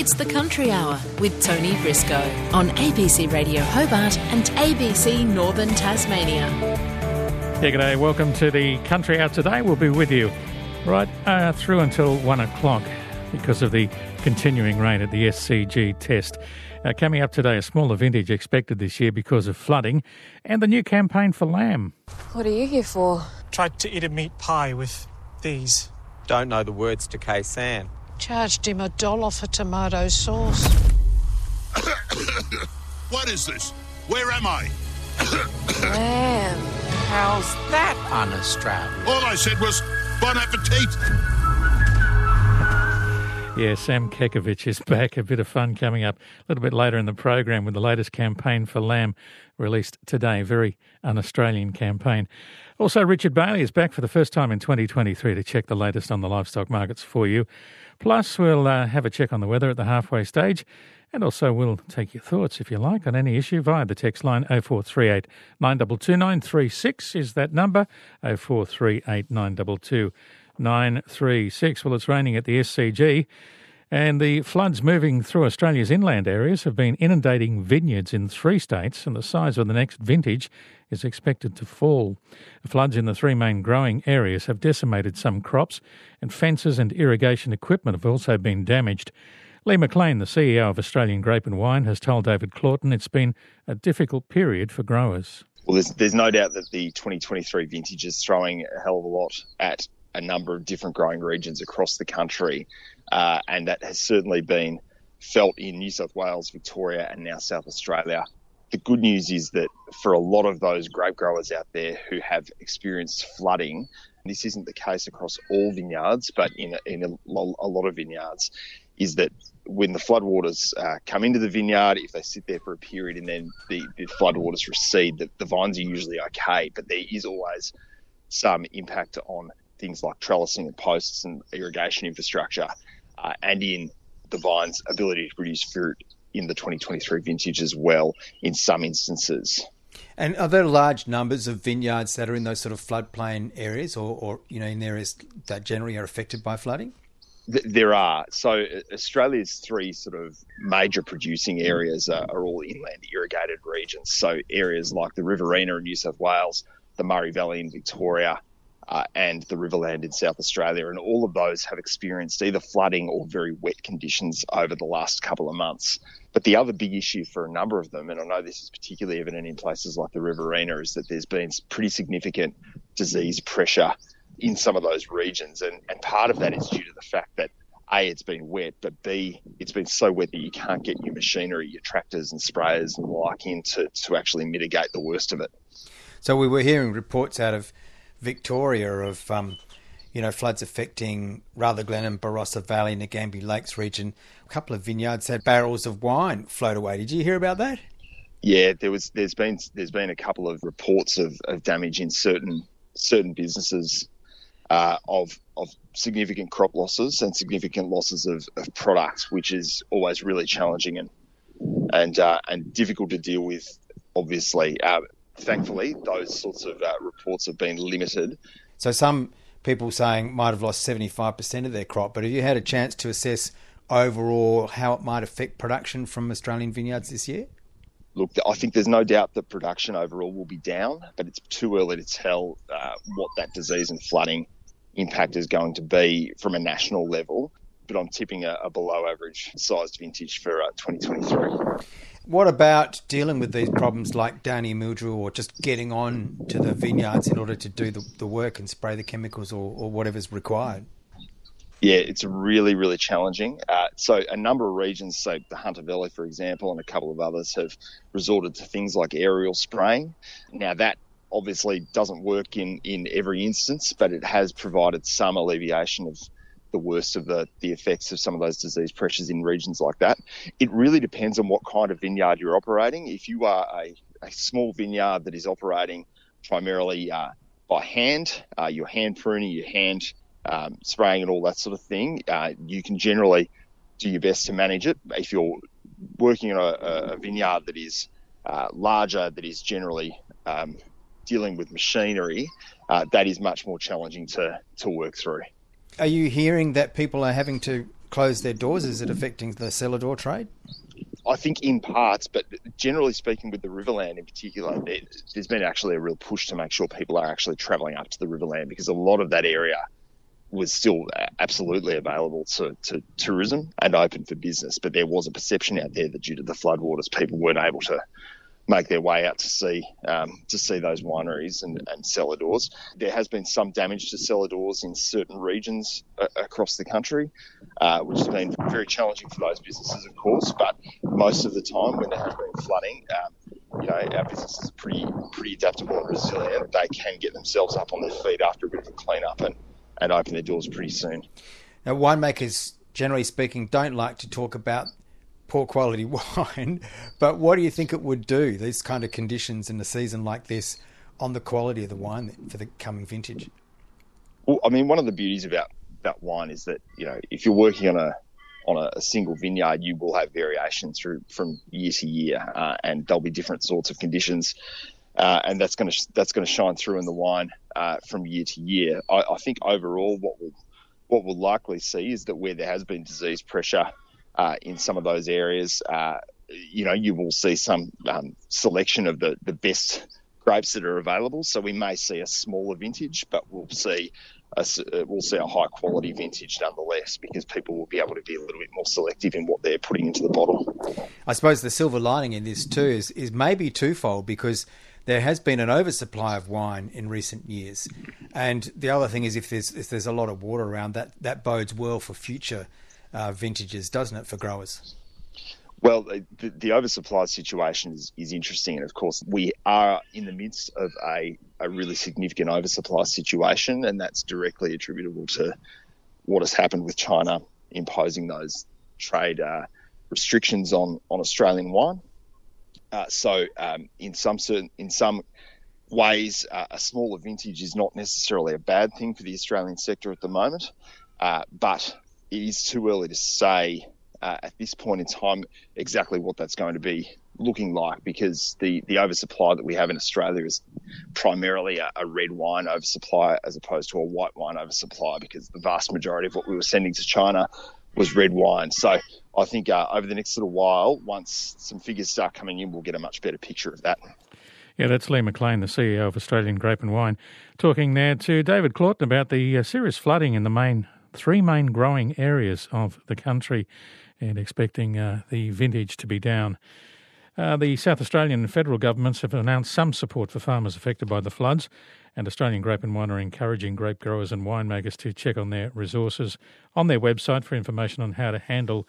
It's the Country Hour with Tony Briscoe on ABC Radio Hobart and ABC Northern Tasmania. Yeah, g'day. Welcome to the Country Hour today. We'll be with you right through until 1 o'clock because of the continuing rain at the SCG test. Coming up today, a smaller vintage expected this year because of flooding and the new campaign for lamb. What are you here for? Tried to eat a meat pie with these. Don't know the words to Kaysan. Charged him $1 for tomato sauce. What is this? Where am I? Lamb. How's that un-Australian? All I said was, bon appetit. Yeah, Sam Kekovich is back. A bit of fun coming up a little bit later in the program with the latest campaign for lamb released today. Very un-Australian campaign. Also, Richard Bailey is back for the first time in 2023 to check the latest on the livestock markets for you. Plus, we'll have a check on the weather at the halfway stage, and also we'll take your thoughts, if you like, on any issue via the text line 0438 922 936 is that number, 0438 922 936. Well, it's raining at the SCG, and the floods moving through Australia's inland areas have been inundating vineyards in 3 states, and the size of the next vintage is expected to fall. The floods in the 3 main growing areas have decimated some crops, and fences and irrigation equipment have also been damaged. Lee McLean, the CEO of Australian Grape and Wine, has told David Claughton it's been a difficult period for growers. Well, there's no doubt that the 2023 vintage is throwing a hell of a lot at a number of different growing regions across the country, and that has certainly been felt in New South Wales, Victoria and now South Australia. The good news is that for a lot of those grape growers out there who have experienced flooding, this isn't the case across all vineyards, but in a lot of vineyards, is that when the floodwaters come into the vineyard, if they sit there for a period and then the floodwaters recede, the vines are usually okay, but there is always some impact on things like trellising and posts and irrigation infrastructure, and in the vine's ability to produce fruit in the 2023 vintage as well in some instances. And are there large numbers of vineyards that are in those sort of floodplain areas or in areas that generally are affected by flooding? There are. So Australia's 3 sort of major producing areas are all inland irrigated regions. So areas like the Riverina in New South Wales, the Murray Valley in Victoria, and the Riverland in South Australia, and all of those have experienced either flooding or very wet conditions over the last couple of months. But the other big issue for a number of them, and I know this is particularly evident in places like the Riverina, is that there's been pretty significant disease pressure in some of those regions, and part of that is due to the fact that A, it's been wet, but B, it's been so wet that you can't get your machinery, your tractors and sprayers and the like in to actually mitigate the worst of it. So we were hearing reports out of Victoria of, floods affecting Rutherglen and Barossa Valley in the Ngambie Lakes region. A couple of vineyards had barrels of wine float away. Did you hear about that? Yeah, there's been a couple of reports of damage in certain businesses, of significant crop losses and significant losses of products, which is always really challenging and difficult to deal with, obviously. Thankfully, those sorts of reports have been limited. So some people saying might have lost 75% of their crop, but have you had a chance to assess overall how it might affect production from Australian vineyards this year? Look, I think there's no doubt that production overall will be down, but it's too early to tell what that disease and flooding impact is going to be from a national level. But I'm tipping a below average sized vintage for 2023. What about dealing with these problems like downy mildew or just getting on to the vineyards in order to do the work and spray the chemicals or whatever's required? Yeah, it's really, really challenging. So a number of regions, say the Hunter Valley, for example, and a couple of others have resorted to things like aerial spraying. Now that obviously doesn't work in every instance, but it has provided some alleviation of the worst of the effects of some of those disease pressures in regions like that. It really depends on what kind of vineyard you're operating. If you are a small vineyard that is operating primarily by hand, your hand pruning, your hand spraying and all that sort of thing, you can generally do your best to manage it. If you're working on a vineyard that is larger, that is generally dealing with machinery, that is much more challenging to work through. Are you hearing that people are having to closed their doors? Is it affecting the cellar door trade? I think in parts, but generally speaking with the Riverland in particular, there's been actually a real push to make sure people are actually travelling up to the Riverland, because a lot of that area was still absolutely available to tourism and open for business. But there was a perception out there that due to the floodwaters, people weren't able to make their way out to see those wineries and cellar doors. There has been some damage to cellar doors in certain regions across the country, which has been very challenging for those businesses, of course. But most of the time when there has been flooding, our businesses are pretty adaptable and resilient. They can get themselves up on their feet after a bit of a clean-up and open their doors pretty soon. Now, winemakers, generally speaking, don't like to talk about poor quality wine, but what do you think it would do, these kind of conditions in a season like this, on the quality of the wine for the coming vintage? Well, I mean, one of the beauties about wine is that, if you're working on a single vineyard, you will have variation from year to year, and there'll be different sorts of conditions, and that's going to shine through in the wine from year to year. I think overall, what we'll likely see is that where there has been disease pressure in some of those areas, you will see some selection of the best grapes that are available. So we may see a smaller vintage, but we'll see a high quality vintage nonetheless, because people will be able to be a little bit more selective in what they're putting into the bottle. I suppose the silver lining in this too is maybe twofold, because there has been an oversupply of wine in recent years, and the other thing is if there's a lot of water around, that bodes well for future vintages, doesn't it, for growers? Well, the oversupply situation is interesting, and of course we are in the midst of a really significant oversupply situation, and that's directly attributable to what has happened with China imposing those trade restrictions on Australian wine. In some ways, a smaller vintage is not necessarily a bad thing for the Australian sector at the moment, but it is too early to say at this point in time exactly what that's going to be looking like, because the oversupply that we have in Australia is primarily a red wine oversupply as opposed to a white wine oversupply, because the vast majority of what we were sending to China was red wine. So I think over the next little while, once some figures start coming in, we'll get a much better picture of that. Yeah, that's Lee McLean, the CEO of Australian Grape and Wine, talking there to David Claughton about the serious flooding in the three main growing areas of the country, and expecting the vintage to be down. The South Australian and federal governments have announced some support for farmers affected by the floods, and Australian Grape and Wine are encouraging grape growers and winemakers to check on their resources on their website for information on how to handle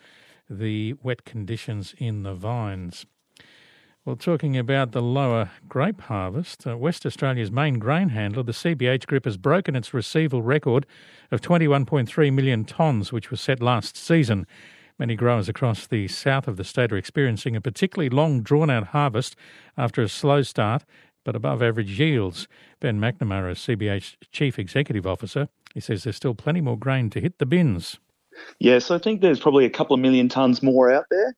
the wet conditions in the vines. Well, talking about the lower grape harvest, West Australia's main grain handler, the CBH Group, has broken its receival record of 21.3 million tonnes, which was set last season. Many growers across the south of the state are experiencing a particularly long, drawn-out harvest after a slow start, but above-average yields. Ben McNamara, CBH Chief Executive Officer, he says there's still plenty more grain to hit the bins. Yes, I think there's probably a couple of million tonnes more out there.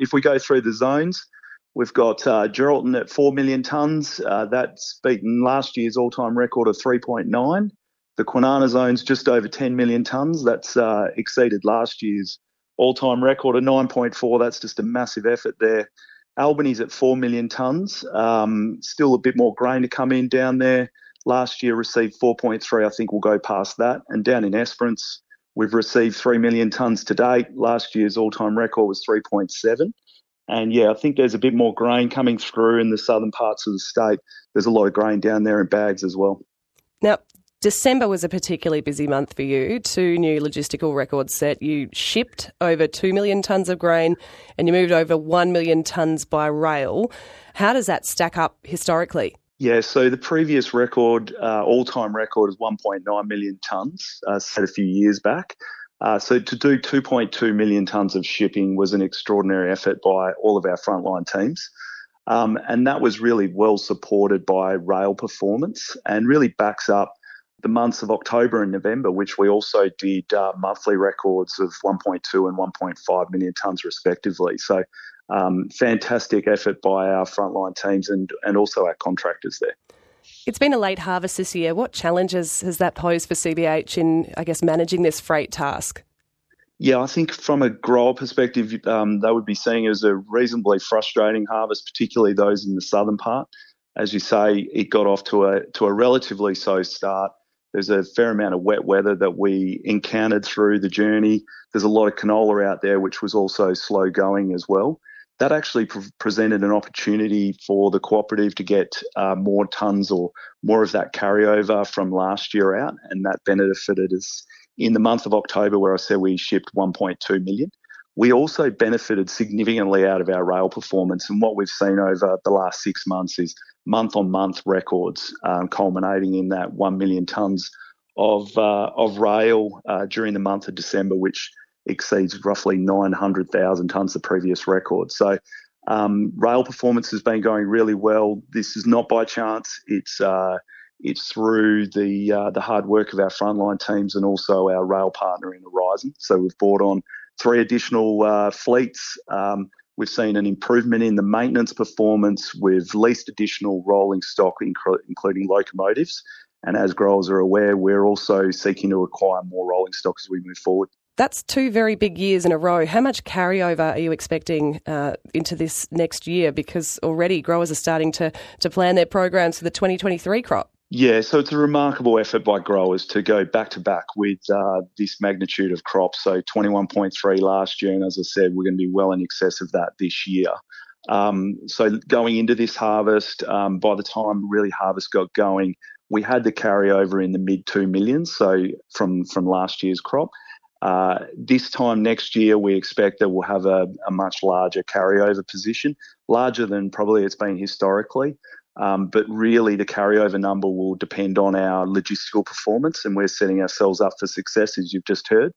If we go through the zones, we've got Geraldton at 4 million tonnes. That's beaten last year's all-time record of 3.9. The Kwinana zone's just over 10 million tonnes. That's exceeded last year's all-time record of 9.4. That's just a massive effort there. Albany's at 4 million tonnes. Still a bit more grain to come in down there. Last year received 4.3. I think we'll go past that. And down in Esperance, we've received 3 million tonnes to date. Last year's all-time record was 3.7. And, yeah, I think there's a bit more grain coming through in the southern parts of the state. There's a lot of grain down there in bags as well. Now, December was a particularly busy month for you. 2 new logistical records set. You shipped over 2 million tonnes of grain and you moved over 1 million tonnes by rail. How does that stack up historically? Yeah, so the previous record, all-time record, is 1.9 million tonnes, set a few years back. So to do 2.2 million tonnes of shipping was an extraordinary effort by all of our frontline teams. And that was really well supported by rail performance, and really backs up the months of October and November, which we also did monthly records of 1.2 and 1.5 million tonnes respectively. So fantastic effort by our frontline teams and also our contractors there. It's been a late harvest this year. What challenges has that posed for CBH in, managing this freight task? Yeah, I think from a grower perspective, they would be seeing it as a reasonably frustrating harvest, particularly those in the southern part. As you say, it got off to a relatively slow start. There's a fair amount of wet weather that we encountered through the journey. There's a lot of canola out there, which was also slow going as well. That actually presented an opportunity for the cooperative to get more tonnes or more of that carryover from last year out, and that benefited us in the month of October, where I said we shipped 1.2 million. We also benefited significantly out of our rail performance, and what we've seen over the last 6 months is month-on-month records, culminating in that 1 million tonnes of rail during the month of December, which exceeds roughly 900,000 tonnes the previous record. So rail performance has been going really well. This is not by chance. It's through the hard work of our frontline teams and also our rail partner in Horizon. So we've brought on 3 additional fleets. We've seen an improvement in the maintenance performance. We've leased additional rolling stock, including locomotives. And as growers are aware, we're also seeking to acquire more rolling stock as we move forward. That's 2 very big years in a row. How much carryover are you expecting into this next year? Because already growers are starting to plan their programs for the 2023 crop. Yeah, so it's a remarkable effort by growers to go back-to-back with this magnitude of crops. So 21.3 last year, and as I said, we're going to be well in excess of that this year. So going into this harvest, by the time really harvest got going, we had the carryover in the mid-2 millions, so from last year's crop. This time next year, we expect that we'll have a much larger carryover position, larger than probably it's been historically. But really the carryover number will depend on our logistical performance, and we're setting ourselves up for success, as you've just heard.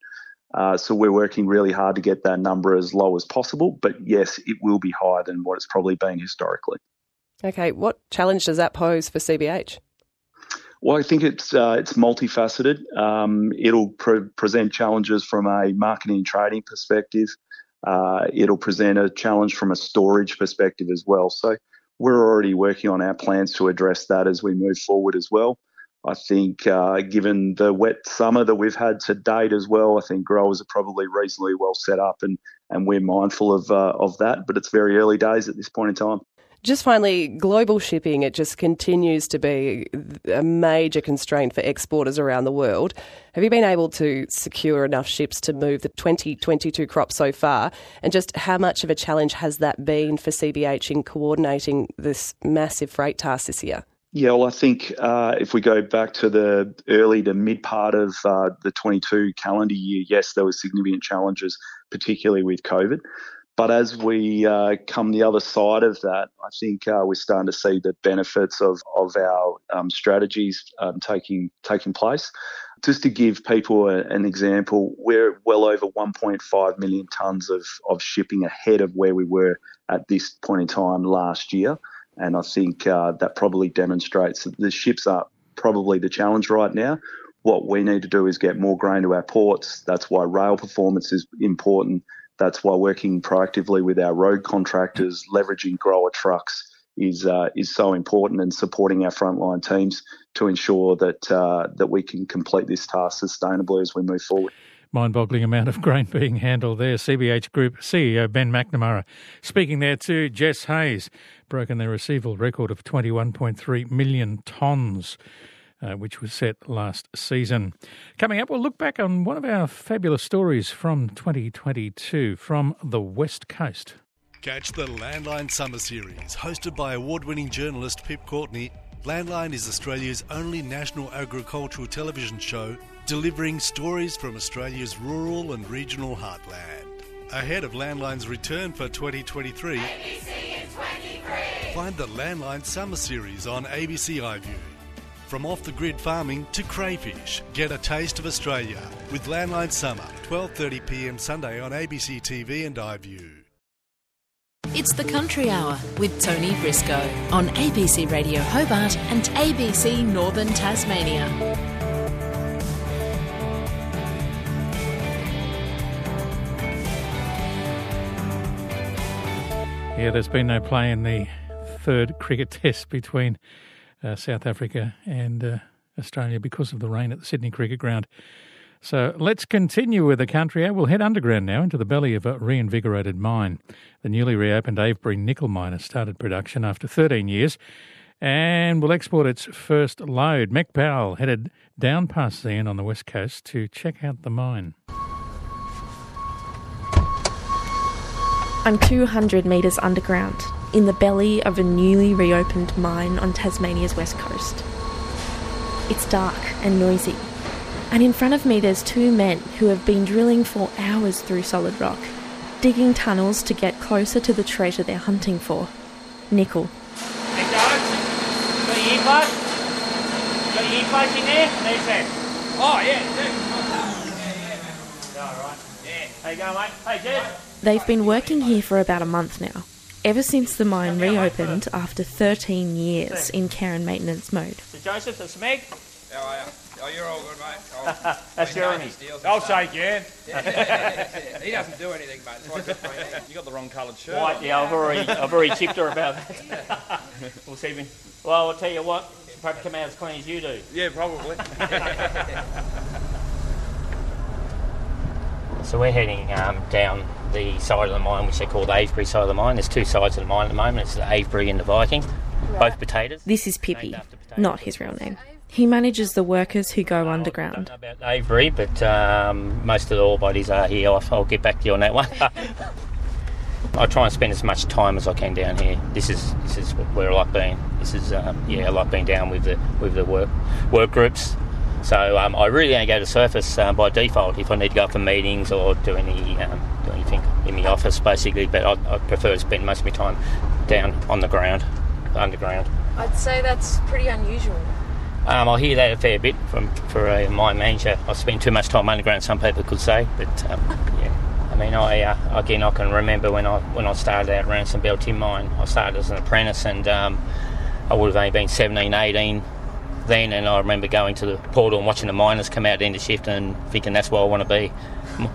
So we're working really hard to get that number as low as possible. But yes, it will be higher than what it's probably been historically. Okay, what challenge does that pose for CBH? Well, I think it's multifaceted. It'll present challenges from a marketing and trading perspective. It'll present a challenge from a storage perspective as well. So we're already working on our plans to address that as we move forward as well. I think given the wet summer that we've had to date as well, I think growers are probably reasonably well set up, and we're mindful of that. But it's very early days at this point in time. Just finally, global shipping, it just continues to be a major constraint for exporters around the world. Have you been able to secure enough ships to move the 2022 crop so far? And just how much of a challenge has that been for CBH in coordinating this massive freight task this year? Yeah, well, I think if we go back to the early to mid part of the 22 calendar year, yes, there were significant challenges, particularly with COVID. But as we come the other side of that, I think we're starting to see the benefits of our strategies taking place. Just to give people an example, we're well over 1.5 million tonnes of shipping ahead of where we were at this point in time last year. And I think that probably demonstrates that the ships are probably the challenge right now. What we need to do is get more grain to our ports. That's why rail performance is important. That's why working proactively with our road contractors, leveraging grower trucks is so important, and supporting our frontline teams to ensure that we can complete this task sustainably as we move forward. Mind-boggling amount of grain being handled there. CBH Group CEO Ben McNamara speaking there to Jess Hayes, broken their receival record of 21.3 million tonnes. Which was set last season. Coming up, we'll look back on one of our fabulous stories from 2022 from the West Coast. Catch the Landline Summer Series, hosted by award-winning journalist Pip Courtney. Landline is Australia's only national agricultural television show, delivering stories from Australia's rural and regional heartland. Ahead of Landline's return for 2023, ABC in 23. Find the Landline Summer Series on ABC iView. From off-the-grid farming to crayfish, get a taste of Australia with Landline Summer, 12:30pm Sunday on ABC TV and iView. It's the Country Hour with Tony Briscoe on ABC Radio Hobart and ABC Northern Tasmania. Yeah, there's been no play in the 3rd cricket test between South Africa and Australia because of the rain at the Sydney Cricket Ground. So let's continue with the country. We'll head underground now into the belly of a reinvigorated mine. The newly reopened Avebury nickel mine has started production after 13 years and will export its first load. Mick Powell headed down past Zeehan on the west coast to check out the mine. I'm 200 metres underground, in the belly of a newly reopened mine on Tasmania's west coast. It's dark and noisy, and in front of me there's two men who have been drilling for hours through solid rock, digging tunnels to get closer to the treasure they're hunting for, nickel. They've been working here for about a month now, ever since the mine reopened after 13 years in care and maintenance mode. Joseph, it's Meg. How are you? Oh, you're all good, mate. Oh, that's your only. I'll shake you. Yeah. He doesn't do anything, mate. You got the wrong coloured shirt. White, yeah, I've already chipped her about that. We'll see me. Well, I'll tell you what, she'll probably come out as clean as you do. Yeah, probably. So we're heading down the side of the mine, which they call the Avebury side of the mine. There's two sides of the mine at the moment. It's the Avebury and the Viking, both potatoes. This is Pippi, not his real name. He manages the workers who go underground. I don't know about Avebury, but most of the ore bodies are here. I'll get back to you on that one. I try and spend as much time as I can down here. This is where I like being. This is I like being down with the work groups. So I really only go to surface by default if I need to go up for meetings or do anything in my office basically. But I prefer to spend most of my time down on the ground, underground. I'd say that's pretty unusual. I hear that a fair bit for a mine manager. I spend too much time underground, some people could say, but I mean, I can remember when I started out around Ransomville Tin Mine. I started as an apprentice, and I would have only been 17, 18 then, and I remember going to the portal and watching the miners come out at the end of shift and thinking that's where I want to be.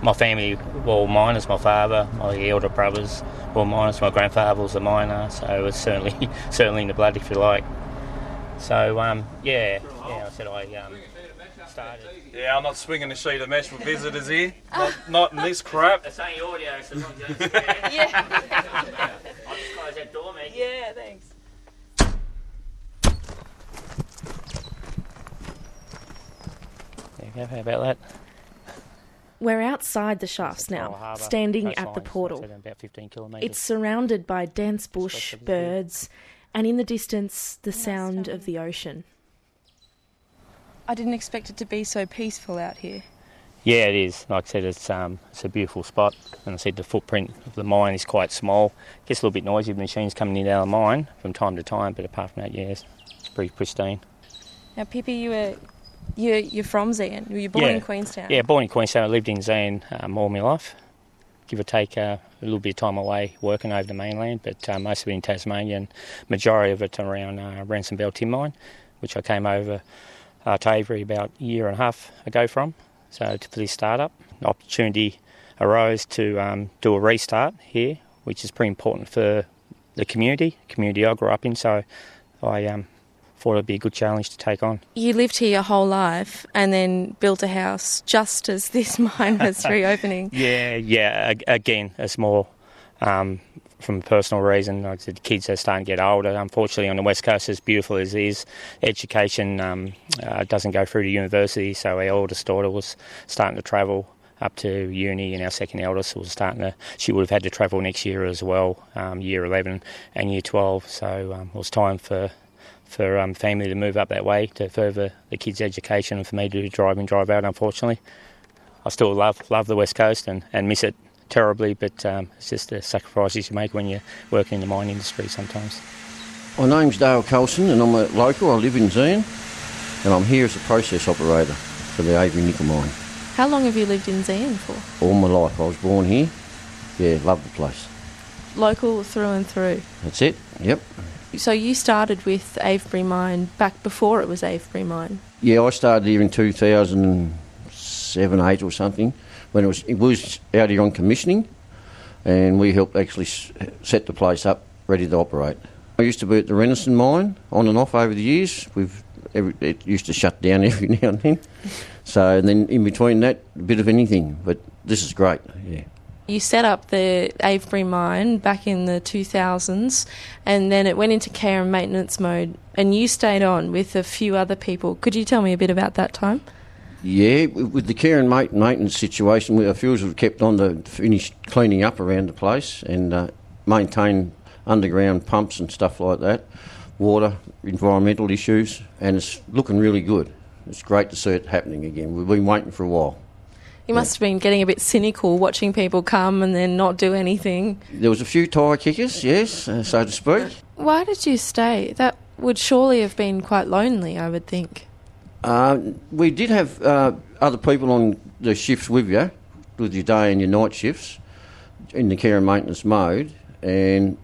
My family were all miners. My father, my elder brothers were miners. My grandfather was a miner, so it's certainly in the blood, if you like. So, I said I started. Yeah, I'm not swinging a sheet of mesh with visitors here. Not in this crap. It's only audio, so not going to yeah. I'll just close that door, mate. Yeah, thanks. There you go, how about that? We're outside the shafts now, standing at the portal. About 15 kilometres. It's surrounded by dense bush, birds, and in the distance, the sound of the ocean. I didn't expect it to be so peaceful out here. Yeah, it is. Like I said, it's a beautiful spot. And I said the footprint of the mine is quite small. It gets a little bit noisy with machines coming in and out of the mine from time to time, but apart from that, yeah, it's pretty pristine. Now, Pippi, you're from Zeehan. Were you born in Queenstown? Yeah, born in Queenstown. I lived in Zeehan all my life. Give or take a little bit of time away working over the mainland, but most of it in Tasmania and majority of it around Ransomville Tin Mine, which I came over to Avebury about a year and a half ago from. So for this start-up, an opportunity arose to do a restart here, which is pretty important for the community I grew up in, so I thought it would be a good challenge to take on. You lived here your whole life and then built a house just as this mine was reopening. Yeah. Again, it's more from a personal reason. Like I said, kids are starting to get older. Unfortunately, on the West Coast, as beautiful as it is, education doesn't go through to university, so our eldest daughter was starting to travel up to uni, and our second eldest was she would have had to travel next year as well, year 11 and year 12, so it was time for family to move up that way to further the kids' education and for me to drive in, drive out, unfortunately. I still love the West Coast and miss it terribly, but it's just the sacrifices you make when you're working in the mine industry sometimes. My name's Dale Coulson and I'm a local. I live in Zeehan and I'm here as a process operator for the Avebury Nickel Mine. How long have you lived in Zeehan for? All my life. I was born here. Yeah, love the place. Local through and through? That's it, yep. So you started with Avebury Mine back before it was Avebury Mine? Yeah, I started here in 2007, 8 or something, when it was out here on commissioning, and we helped actually set the place up, ready to operate. I used to be at the Renison mine, on and off over the years. It used to shut down every now and then. So, and then in between that, a bit of anything. But this is great, yeah. You set up the Avebury mine back in the 2000s, and then it went into care and maintenance mode, and you stayed on with a few other people. Could you tell me a bit about that time? Yeah, with the care and maintenance situation, our fuels have kept on to finish cleaning up around the place and maintain underground pumps and stuff like that, water, environmental issues, and it's looking really good. It's great to see it happening again. We've been waiting for a while. You must have been getting a bit cynical watching people come and then not do anything. There was a few tire kickers, yes, so to speak. Why did you stay? That would surely have been quite lonely, I would think. We did have other people on the shifts with your day and your night shifts in the care and maintenance mode, and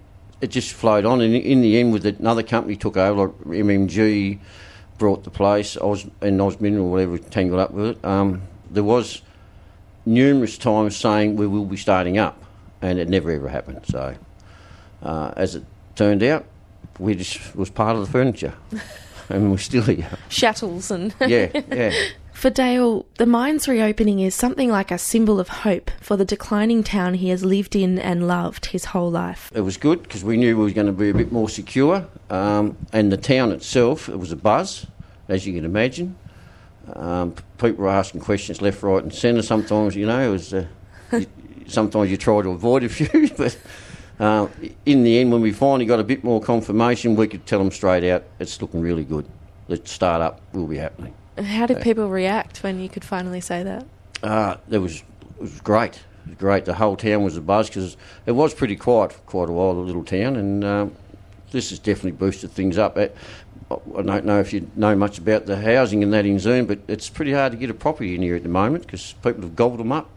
it just flowed on. And in the end, with another company took over, like MMG brought the place, Oz Mineral, whatever, tangled up with it. There was numerous times saying we will be starting up, and it never ever happened. So as it turned out, we just was part of the furniture and we're still here. Shuttles and yeah. For Dale, the mine's reopening is something like a symbol of hope for the declining town he has lived in and loved his whole life. It was good because we knew we were going to be a bit more secure, and the town itself, it was a buzz, as you can imagine. People were asking questions left, right and centre. Sometimes, it was sometimes you try to avoid a few, but in the end, when we finally got a bit more confirmation, we could tell them straight out, it's looking really good. The start-up will be happening. How did people react when you could finally say that? It was great. It was great. The whole town was abuzz because it was pretty quiet for quite a while, the little town, and this has definitely boosted things up. I don't know if you know much about the housing and that in Zoom, but it's pretty hard to get a property in here at the moment because people have gobbled them up.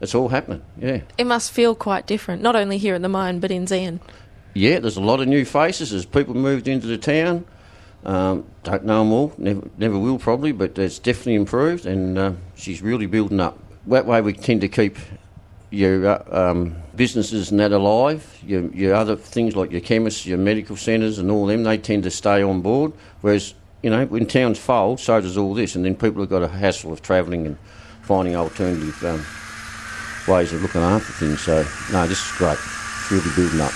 It's all happening, yeah. It must feel quite different, not only here in the mine but in Zeehan. Yeah, there's a lot of new faces as people moved into the town. Don't know them all, never will probably, but it's definitely improved, and she's really building up. That way we tend to keep your businesses and that alive, your other things like your chemists, your medical centres and all them, they tend to stay on board, whereas, when towns fold, so does all this, and then people have got a hassle of travelling and finding alternative ways of looking after things. So, no, this is great. It's really building up.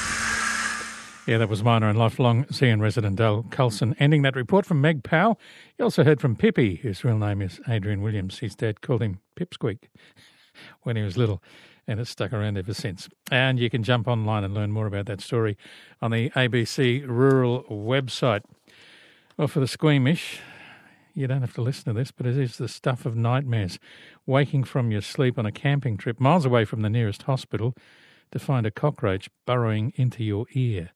Yeah, that was miner and lifelong Zeehan resident Dale Coulson ending that report from Meg Powell. You also heard from Pippi, whose real name is Adrian Williams. His dad called him Pipsqueak when he was little, and it's stuck around ever since. And you can jump online and learn more about that story on the ABC Rural website. Well, for the squeamish, you don't have to listen to this, but it is the stuff of nightmares. Waking from your sleep on a camping trip miles away from the nearest hospital to find a cockroach burrowing into your ear.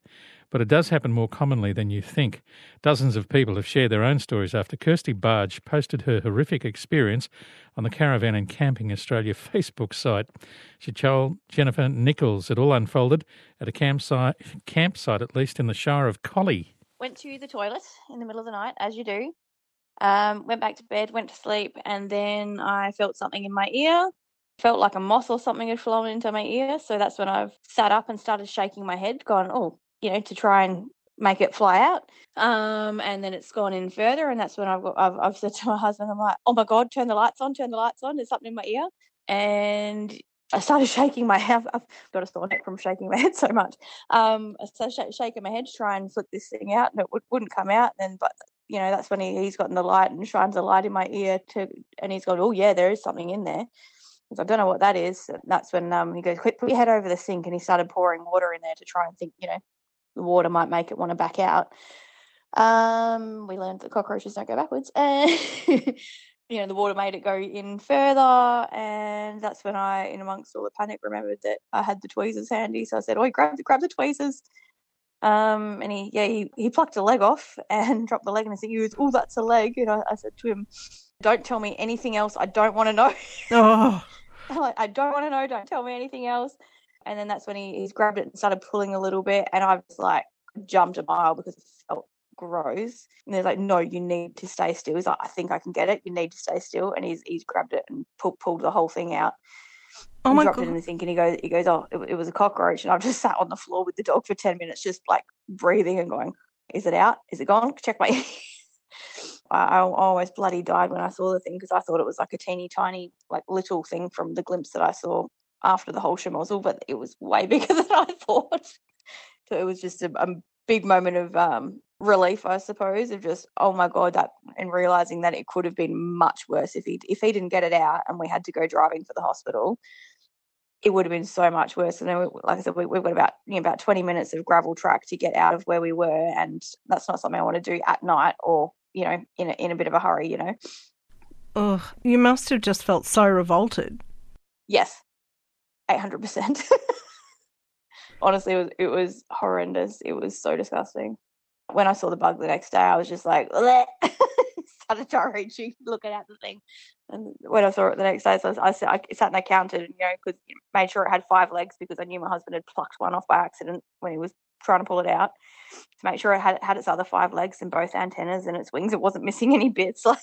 But it does happen more commonly than you think. Dozens of people have shared their own stories after Kirsty Barge posted her horrific experience on the Caravan and Camping Australia Facebook site. She told Jennifer Nichols it all unfolded at a campsite at least in the Shire of Collie. Went to the toilet in the middle of the night, as you do. Went back to bed, went to sleep, and then I felt something in my ear. Felt like a moth or something had flown into my ear, so that's when I've sat up and started shaking my head, gone, to try and make it fly out. And then it's gone in further, and that's when I've said to my husband, I'm like, oh my God, turn the lights on, there's something in my ear. And I started shaking my head. I've got a sore neck from shaking my head so much. I started shaking my head to try and flip this thing out, and it wouldn't come out. And then, but that's when he's gotten the light and shines the light in my ear, and he's gone, oh yeah, there is something in there. I don't know what that is. That's when he goes, quick, put your head over the sink, and he started pouring water in there to try and think, the water might make it want to back out. We learned that cockroaches don't go backwards. And, the water made it go in further, and that's when I, in amongst all the panic, remembered that I had the tweezers handy. So I said, grab the tweezers. And he plucked a leg off and dropped the leg, and I said, that's a leg. And I said to him, don't tell me anything else. I don't want to know. Oh. I don't want to know, don't tell me anything else. And then that's when he's grabbed it and started pulling a little bit, and I was like, jumped a mile because it felt gross. And they're like, no, you need to stay still. He's like, I think I can get it, you need to stay still. And he's grabbed it and pulled the whole thing out. Oh my God. Dropped it in the sink, and he goes, oh, it was a cockroach. And I've just sat on the floor with the dog for 10 minutes, just like breathing and going, is it out? Is it gone? Check my ears. I almost bloody died when I saw the thing, because I thought it was like a teeny tiny, like little thing from the glimpse that I saw after the whole shemozzle, but it was way bigger than I thought. So it was just a big moment of relief, I suppose, of just, oh my God, that, and realising that it could have been much worse if he didn't get it out and we had to go driving for the hospital. It would have been so much worse. And then, like I said, we've got about 20 minutes of gravel track to get out of where we were, and that's not something I want to do at night or, you know, in a bit of a hurry, you know. Oh, you must have just felt so revolted. Yes, 800%. Honestly, it was horrendous. It was so disgusting. When I saw the bug the next day, I was just like, started to reach, looking at the thing. And when I saw it the next day, so I sat and I counted, and, you know, because made sure it had 5 legs, because I knew my husband had plucked one off by accident when he was trying to pull it out, to make sure it had its other 5 legs and both antennas and its wings. It wasn't missing any bits. Like,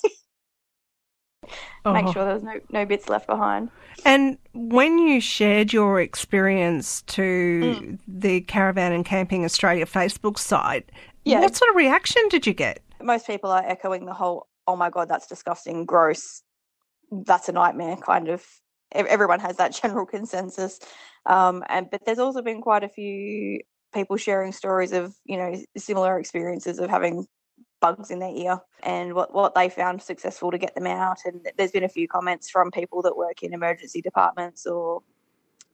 make sure there was no bits left behind. And when you shared your experience to the Caravan and Camping Australia Facebook site, what sort of reaction did you get? Most people are echoing the whole, oh my God, that's disgusting, gross, that's a nightmare kind of. Everyone has that general consensus. But there's also been quite a few people sharing stories of, you know, similar experiences of having bugs in their ear and what they found successful to get them out. And there's been a few comments from people that work in emergency departments or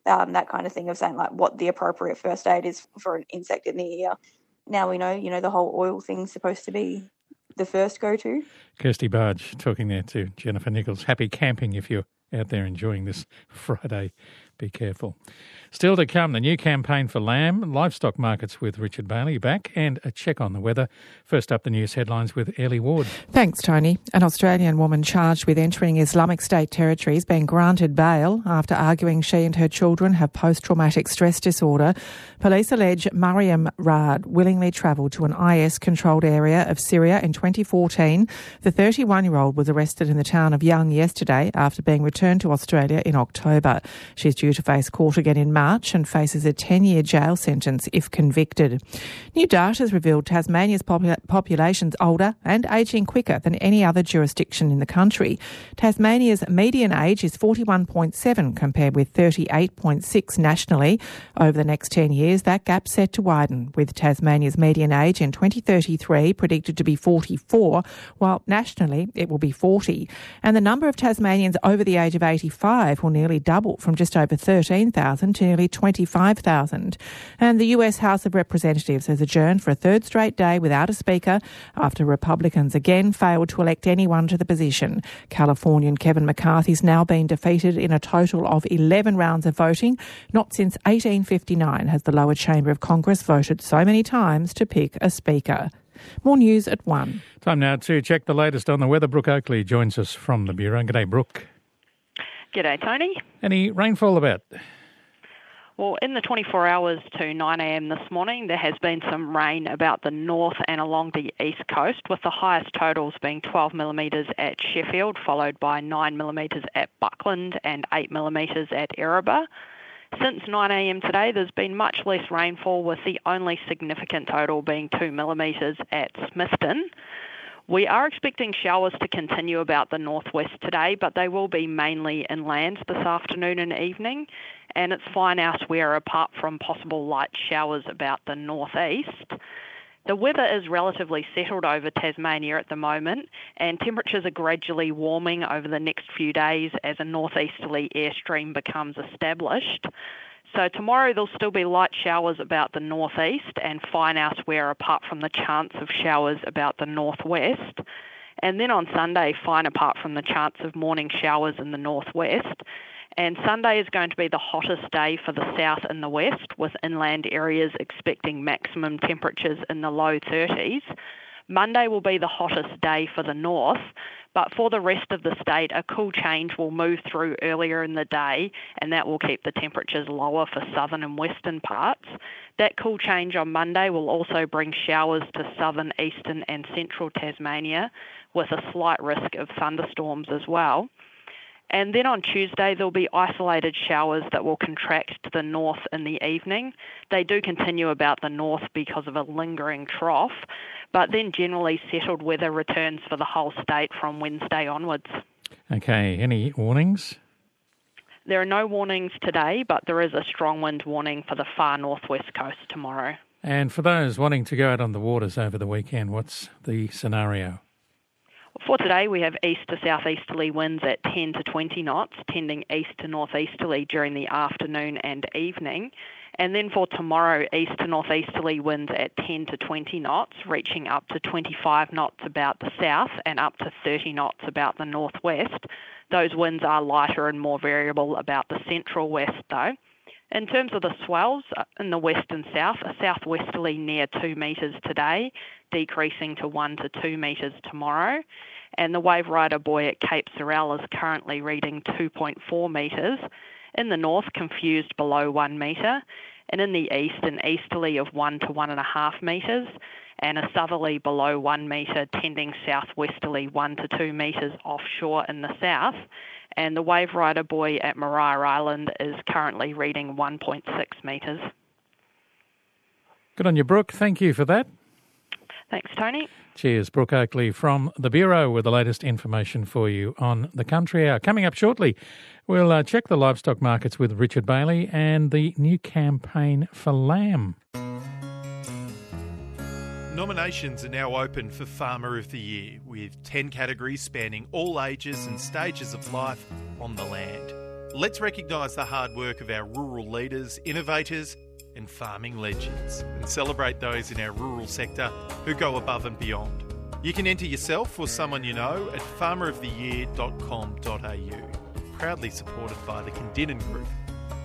that kind of thing, of saying like what the appropriate first aid is for an insect in the ear. Now we know, you know, the whole oil thing's supposed to be the first go-to. Kirsty Barge talking there to Jennifer Nichols. Happy camping if you're out there enjoying this Friday. Be careful. Still to come, the new campaign for lamb, livestock markets with Richard Bailey back, and a check on the weather. First up, the news headlines with Ellie Ward. Thanks, Tony. An Australian woman charged with entering Islamic State territory has been granted bail after arguing she and her children have post-traumatic stress disorder. Police allege Mariam Raad willingly travelled to an IS-controlled area of Syria in 2014. The 31-year-old was arrested in the town of Young yesterday after being returned to Australia in October. She's due to face court again in March and faces a 10-year jail sentence if convicted. New data has revealed Tasmania's population's older and ageing quicker than any other jurisdiction in the country. Tasmania's median age is 41.7 compared with 38.6 nationally. Over the next 10 years, that gap set to widen, with Tasmania's median age in 2033 predicted to be 44, while nationally it will be 40. And the number of Tasmanians over the age of 85 will nearly double, from just over 13,000 to nearly 25,000. And the US House of Representatives has adjourned for a third straight day without a speaker after Republicans again failed to elect anyone to the position. Californian Kevin McCarthy's now been defeated in a total of 11 rounds of voting. Not since 1859 has the lower chamber of Congress voted so many times to pick a speaker. More news at 1. Time now to check the latest on the weather. Brooke Oakley joins us from the Bureau. G'day, Brooke. G'day, Tony. Any rainfall about? Well, in the 24 hours to 9am this morning, there has been some rain about the north and along the east coast, with the highest totals being 12 millimetres at Sheffield, followed by 9 millimetres at Buckland and 8 millimetres at Erebor. Since 9am today, there's been much less rainfall, with the only significant total being 2 millimetres at Smithton. We are expecting showers to continue about the northwest today, but they will be mainly inland this afternoon and evening, and it's fine elsewhere apart from possible light showers about the northeast. The weather is relatively settled over Tasmania at the moment, and temperatures are gradually warming over the next few days as a northeasterly airstream becomes established. So tomorrow there'll still be light showers about the northeast and fine elsewhere apart from the chance of showers about the northwest. And then on Sunday, fine apart from the chance of morning showers in the northwest. And Sunday is going to be the hottest day for the south and the west, with inland areas expecting maximum temperatures in the low 30s. Monday will be the hottest day for the north, but for the rest of the state, a cool change will move through earlier in the day, and that will keep the temperatures lower for southern and western parts. That cool change on Monday will also bring showers to southern, eastern and central Tasmania, with a slight risk of thunderstorms as well. And then on Tuesday, there'll be isolated showers that will contract to the north in the evening. They do continue about the north because of a lingering trough, but then generally settled weather returns for the whole state from Wednesday onwards. Okay, any warnings? There are no warnings today, but there is a strong wind warning for the far northwest coast tomorrow. And for those wanting to go out on the waters over the weekend, what's the scenario? For today, we have east to southeasterly winds at 10 to 20 knots, tending east to northeasterly during the afternoon and evening. And then for tomorrow, east to northeasterly winds at 10 to 20 knots, reaching up to 25 knots about the south and up to 30 knots about the northwest. Those winds are lighter and more variable about the central west, though. In terms of the swells, in the west and south, a southwesterly near 2 metres today, decreasing to 1 to 2 metres tomorrow. And the wave rider buoy at Cape Sorrel is currently reading 2.4 metres. In the north, confused below 1 metre. And in the east, an easterly of 1 to 1.5 metres. And a southerly below 1 metre, tending southwesterly 1 to 2 metres offshore in the south. And the wave rider buoy at Maria Island is currently reading 1.6 metres. Good on you, Brooke. Thank you for that. Thanks, Tony. Cheers. Brooke Oakley from the Bureau with the latest information for you on the Country Hour. Coming up shortly, we'll check the livestock markets with Richard Bailey and the new campaign for lamb. Nominations are now open for Farmer of the Year, with 10 categories spanning all ages and stages of life on the land. Let's recognise the hard work of our rural leaders, innovators and farming legends, and celebrate those in our rural sector who go above and beyond. You can enter yourself or someone you know at farmeroftheyear.com.au. Proudly supported by the Condinan Group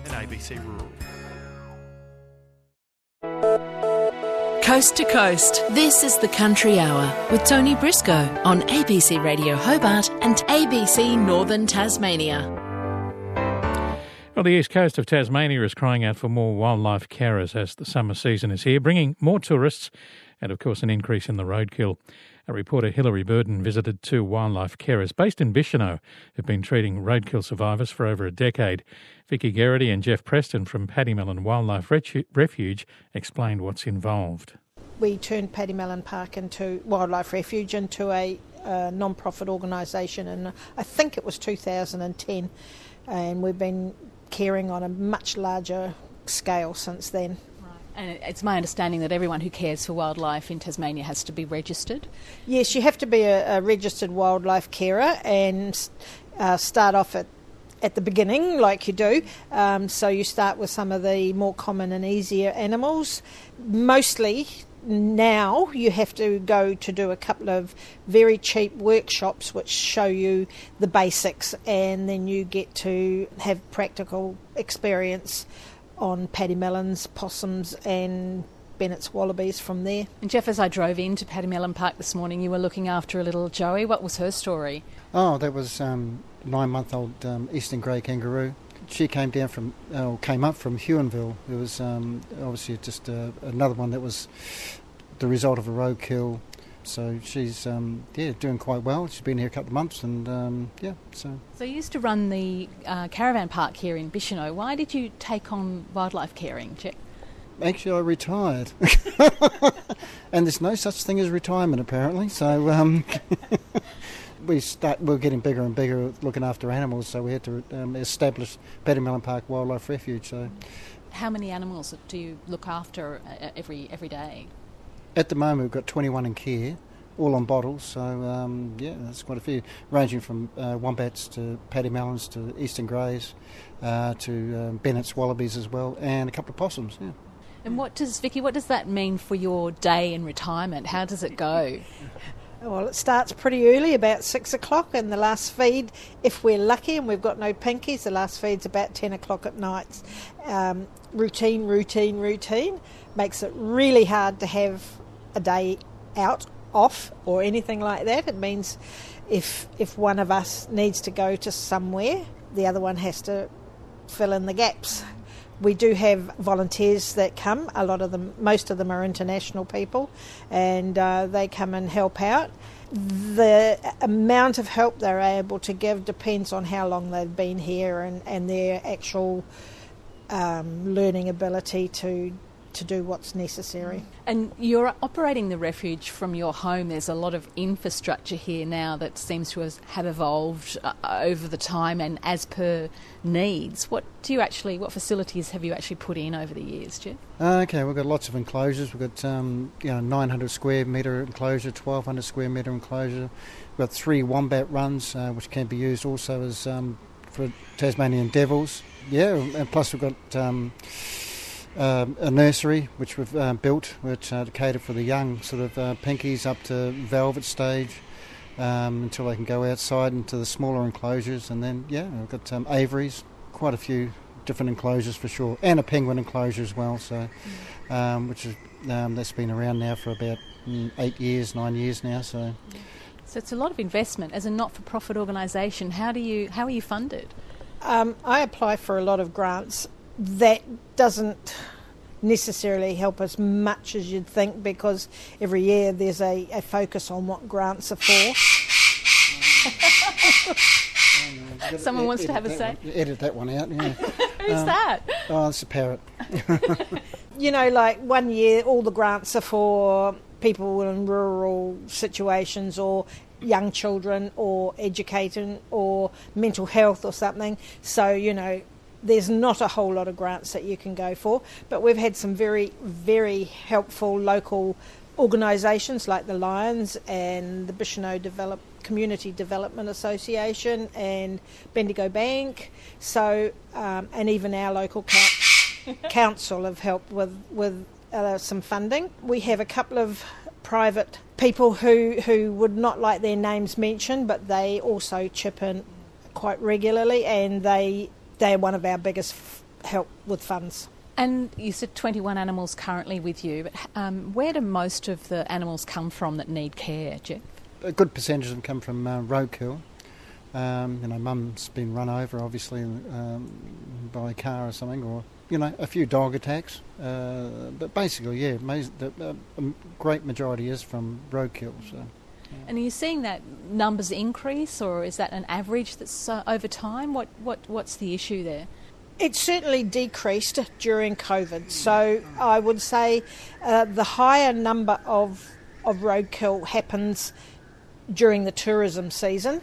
and ABC Rural. Coast to coast, this is the Country Hour with Tony Briscoe on ABC Radio Hobart and ABC Northern Tasmania. Well, the east coast of Tasmania is crying out for more wildlife carers as the summer season is here, bringing more tourists and, of course, an increase in the roadkill. Our reporter Hilary Burden visited 2 wildlife carers based in Bicheno who've been treating roadkill survivors for over a decade. Vicky Geraghty and Jeff Preston from Paddy Melon Wildlife Refuge explained what's involved. We turned Paddy Melon Park into Wildlife Refuge into a non-profit organisation, and I think it was 2010, and we've been caring on a much larger scale since then. Right. And it's my understanding that everyone who cares for wildlife in Tasmania has to be registered? Yes, you have to be a registered wildlife carer and start off at the beginning like you do. So you start with some of the more common and easier animals. Mostly now you have to go to do a couple of very cheap workshops which show you the basics, and then you get to have practical experience on paddy melons, possums and Bennett's wallabies from there. And Jeff, as I drove into Paddy Melon Park this morning, you were looking after a little Joey. What was her story? Oh, that was 9-month-old eastern grey kangaroo. She came up from Huonville. It was obviously just another one that was the result of a roadkill. So she's doing quite well. She's been here a couple of months, and So you used to run the caravan park here in Bicheno. Why did you take on wildlife caring, Jeff? Actually, I retired, and there's no such thing as retirement apparently. So. We're getting bigger and bigger looking after animals, so we had to establish Paddy Melon Park Wildlife Refuge. So, how many animals do you look after every day? At the moment, we've got 21 in care, all on bottles. So that's quite a few, ranging from wombats to paddy melons to eastern greys to Bennett's wallabies as well, and a couple of possums. Yeah. And what does that mean for your day in retirement? How does it go? Well, it starts pretty early, about 6 o'clock, and the last feed, if we're lucky and we've got no pinkies, the last feed's about 10 o'clock at night. Routine makes it really hard to have a day out, off, or anything like that. It means if one of us needs to go to somewhere, the other one has to fill in the gaps. We do have volunteers that come. A lot of them, most of them, are international people, and they come and help out. the amount of help they're able to give depends on how long they've been here and their actual learning ability to do what's necessary. And you're operating the refuge from your home. There's a lot of infrastructure here now that seems to have evolved over the time and as per needs. What facilities have you actually put in over the years, Jeff? Okay, we've got lots of enclosures. We've got 900 square metre enclosure, 1200 square metre enclosure. We've got 3 wombat runs, which can be used also as for Tasmanian devils. Yeah, and plus we've got a nursery which we've built, which to cater for the young sort of pinkies up to velvet stage until they can go outside into the smaller enclosures. And then, yeah, we've got Avebury's, quite a few different enclosures for sure, and a penguin enclosure as well. So, which is that's been around now for about 9 years now. So it's a lot of investment as a not-for-profit organisation. How are you funded? I apply for a lot of grants. That doesn't necessarily help as much as you'd think, because every year there's a focus on what grants are for. Someone wants to have a say. Edit that one out, yeah. Who's that? Oh, it's a parrot. You know, like one year all the grants are for people in rural situations or young children or educating or mental health or something. So, you know, there's not a whole lot of grants that you can go for, but we've had some very, very helpful local organisations like the Lions and the Bicheno Community Development Association and Bendigo Bank. So, and even our local council have helped with some funding. We have a couple of private people who would not like their names mentioned, but they also chip in quite regularly, and they're one of our biggest help with funds. And you said 21 animals currently with you, but where do most of the animals come from that need care, Jeff? A good percentage of them come from roadkill. Mum's been run over, obviously, by a car or something, or, you know, a few dog attacks. But basically, yeah, a great majority is from roadkill, so... And are you seeing that numbers increase, or is that an average that's over time? What's the issue there? It certainly decreased during COVID. So I would say the higher number of roadkill happens during the tourism season,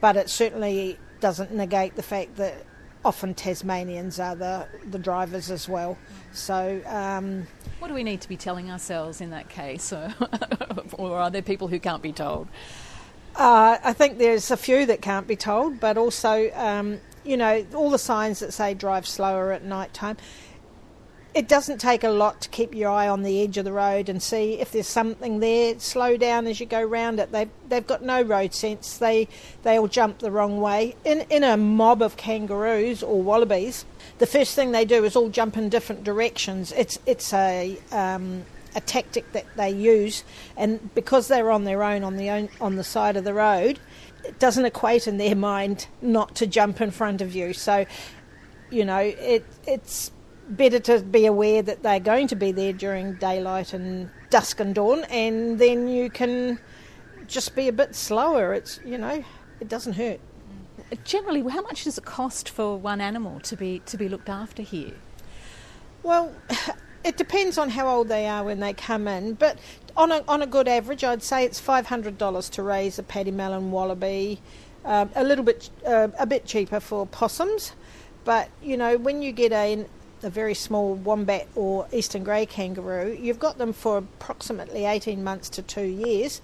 but it certainly doesn't negate the fact that often Tasmanians are the drivers as well. So what do we need to be telling ourselves in that case? Or are there people who can't be told? I think there's a few that can't be told, but also, all the signs that say drive slower at night time. It doesn't take a lot to keep your eye on the edge of the road and see if there's something there. Slow down as you go round it. They've got no road sense. They all jump the wrong way. In a mob of kangaroos or wallabies, the first thing they do is all jump in different directions. It's a tactic that they use, and because they're on their own on the side of the road, it doesn't equate in their mind not to jump in front of you. So, you know, it's better to be aware that they're going to be there during daylight and dusk and dawn, and then you can just be a bit slower. It's, you know, it doesn't hurt. Generally, how much does it cost for one animal to be looked after here? Well, it depends on how old they are when they come in, but on a good average, I'd say it's $500 to raise a paddy melon wallaby. A bit cheaper for possums, but you know, when you get a very small wombat or eastern grey kangaroo, you've got them for approximately 18 months to 2 years,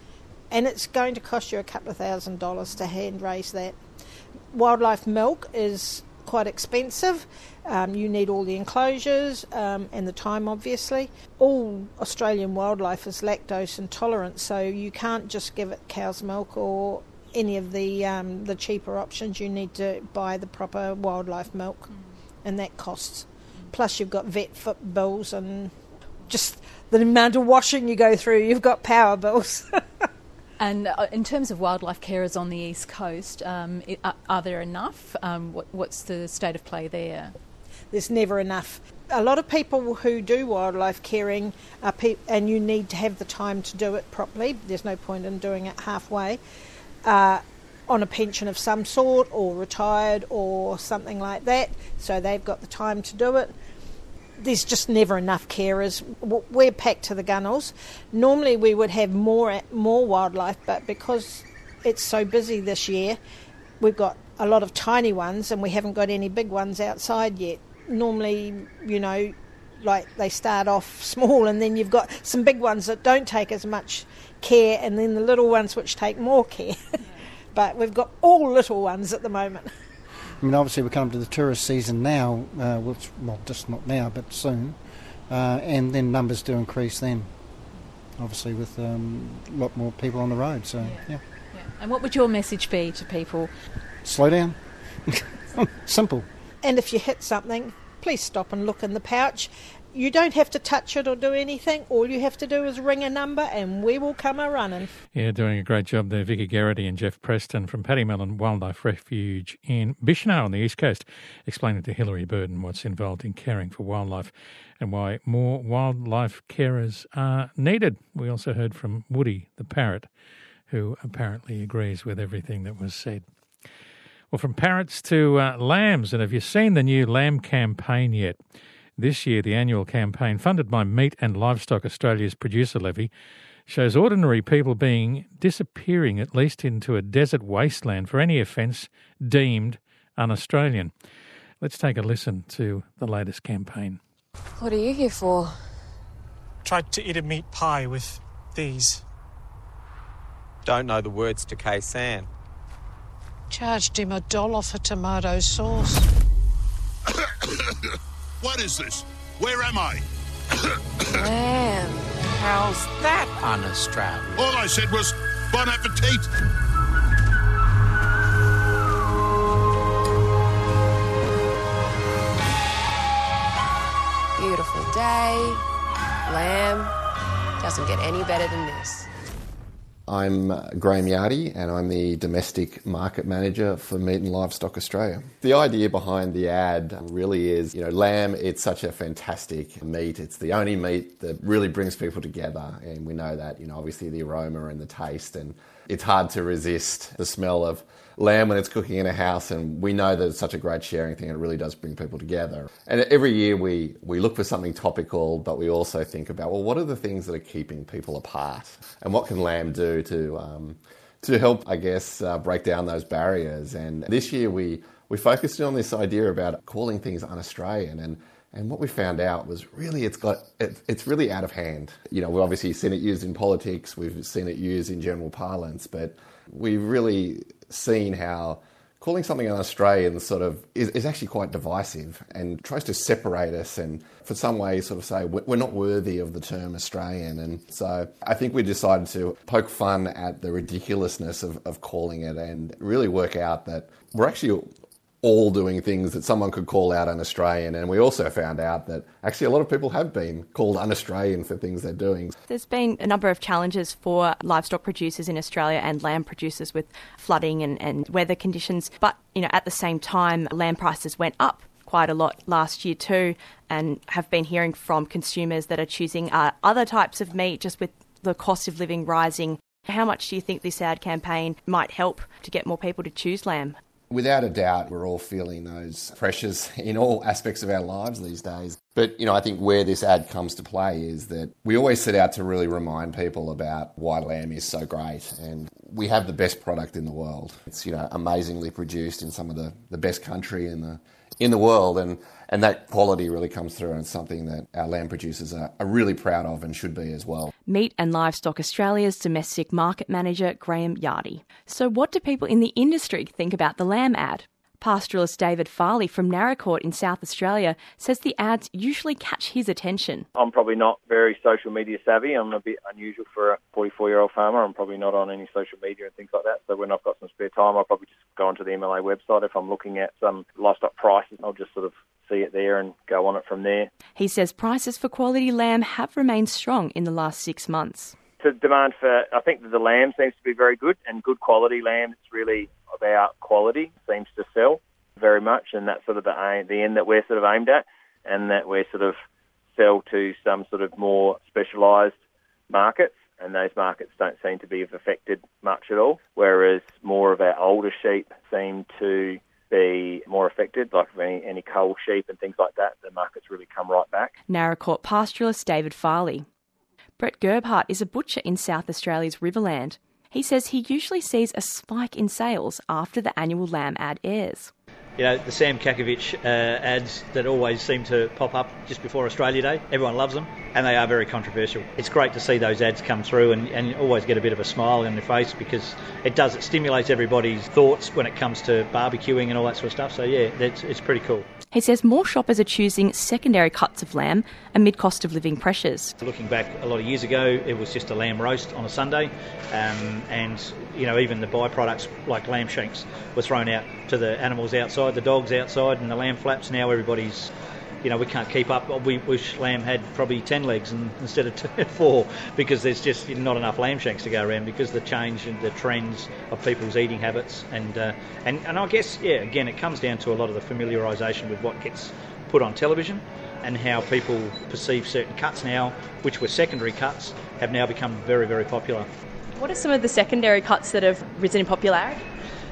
and it's going to cost you a couple of $1,000s to hand raise that. Wildlife milk is quite expensive. You need all the enclosures and the time, obviously. All Australian wildlife is lactose intolerant, so you can't just give it cow's milk or any of the cheaper options. You need to buy the proper wildlife milk, and that costs. Plus you've got vet foot bills and just the amount of washing you go through, you've got power bills. And in terms of wildlife carers on the East Coast, are there enough? What's the state of play there? There's never enough. a lot of people who do wildlife caring, and you need to have the time to do it properly, there's no point in doing it halfway, on a pension of some sort or retired or something like that, so they've got the time to do it. There's just never enough carers. We're packed to the gunnels. Normally we would have more wildlife, but because it's so busy this year, we've got a lot of tiny ones and we haven't got any big ones outside yet. Normally, you know, like they start off small and then you've got some big ones that don't take as much care and then the little ones which take more care. But we've got all little ones at the moment. I mean, obviously we're coming to the tourist season now, which, well, just not now, but soon, and then numbers do increase then, obviously with a lot more people on the road, so yeah. And what would your message be to people? Slow down. Simple. And if you hit something, please stop and look in the pouch. You don't have to touch it or do anything. All you have to do is ring a number and we will come a-running. Yeah, doing a great job there, Vicky Geraghty and Jeff Preston from Paddy Melon Wildlife Refuge in Bicheno on the East Coast, explaining to Hilary Burden what's involved in caring for wildlife and why more wildlife carers are needed. We also heard from Woody the parrot, who apparently agrees with everything that was said. Well, from parrots to lambs, and have you seen the new lamb campaign yet? This year, the annual campaign, funded by Meat and Livestock Australia's producer levy, shows ordinary people disappearing at least into a desert wasteland for any offence deemed un-Australian. Let's take a listen to the latest campaign. What are you here for? Tried to eat a meat pie with these. Don't know the words to Kaysan. Charged him $1 for tomato sauce. What is this? Where am I? Man, how's that un-Australian? All I said was, bon appetit. Beautiful day. Lamb. Doesn't get any better than this. I'm Graeme Yardy and I'm the Domestic Market Manager for Meat and Livestock Australia. The idea behind the ad really is, you know, lamb, it's such a fantastic meat. It's the only meat that really brings people together, and we know that, you know, obviously the aroma and the taste, and it's hard to resist the smell of lamb when it's cooking in a house, and we know that it's such a great sharing thing and it really does bring people together. And every year we look for something topical, but we also think about, well, what are the things that are keeping people apart and what can lamb do to help, I guess, break down those barriers. And this year we focused on this idea about calling things un-Australian, and what we found out was really it's really out of hand. You know, we've obviously seen it used in politics, we've seen it used in general parlance, but we've really seen how calling something un-Australian sort of is actually quite divisive and tries to separate us, and for some way sort of say we're not worthy of the term Australian. And so I think we decided to poke fun at the ridiculousness of calling it and really work out that we're actually all doing things that someone could call out un-Australian, and we also found out that actually a lot of people have been called un-Australian for things they're doing. There's been a number of challenges for livestock producers in Australia and lamb producers with flooding and weather conditions, but you know, at the same time, lamb prices went up quite a lot last year too, and have been hearing from consumers that are choosing other types of meat just with the cost of living rising. How much do you think this ad campaign might help to get more people to choose lamb? Without a doubt, we're all feeling those pressures in all aspects of our lives these days. But, you know, I think where this ad comes to play is that we always set out to really remind people about why lamb is so great. And we have the best product in the world. It's, you know, amazingly produced in some of the best country in the world. And that quality really comes through, and it's something that our lamb producers are really proud of and should be as well. Meat and Livestock Australia's Domestic Market Manager, Graeme Yardy. So what do people in the industry think about the lamb ad? Pastoralist David Farley from Naracoorte in South Australia says the ads usually catch his attention. I'm probably not very social media savvy. I'm a bit unusual for a 44-year-old farmer. I'm probably not on any social media and things like that. So when I've got some spare time, I'll probably just go onto the MLA website. If I'm looking at some livestock prices, I'll just sort of see it there and go on it from there. He says prices for quality lamb have remained strong in the last 6 months. The demand for, I think that the lamb seems to be very good, and good quality lamb, it's really about quality, seems to sell very much, and that's sort of the end that we're sort of aimed at. and that we sort of sell to some sort of more specialised markets, and those markets don't seem to be affected much at all, whereas more of our older sheep seem to be more affected, like any cull sheep and things like that. The market's really come right back. Naracoorte pastoralist David Farley. Brett Gebhardt is a butcher in South Australia's Riverland. He says he usually sees a spike in sales after the annual lamb ad airs. You know, the Sam Kekovich ads that always seem to pop up just before Australia Day, everyone loves them, and they are very controversial. It's great to see those ads come through and you always get a bit of a smile on your face because it stimulates everybody's thoughts when it comes to barbecuing and all that sort of stuff. So, yeah, it's pretty cool. He says more shoppers are choosing secondary cuts of lamb amid cost of living pressures. Looking back a lot of years ago, it was just a lamb roast on a Sunday, and, you know, even the byproducts like lamb shanks were thrown out to the animals outside, the dogs outside and the lamb flaps. Now everybody's, you know, we can't keep up. We wish lamb had probably 10 legs instead of 4 because there's just not enough lamb shanks to go around because the change in the trends of people's eating habits and I guess, yeah, again, it comes down to a lot of the familiarisation with what gets put on television and how people perceive certain cuts now, which were secondary cuts, have now become very, very popular. What are some of the secondary cuts that have risen in popularity?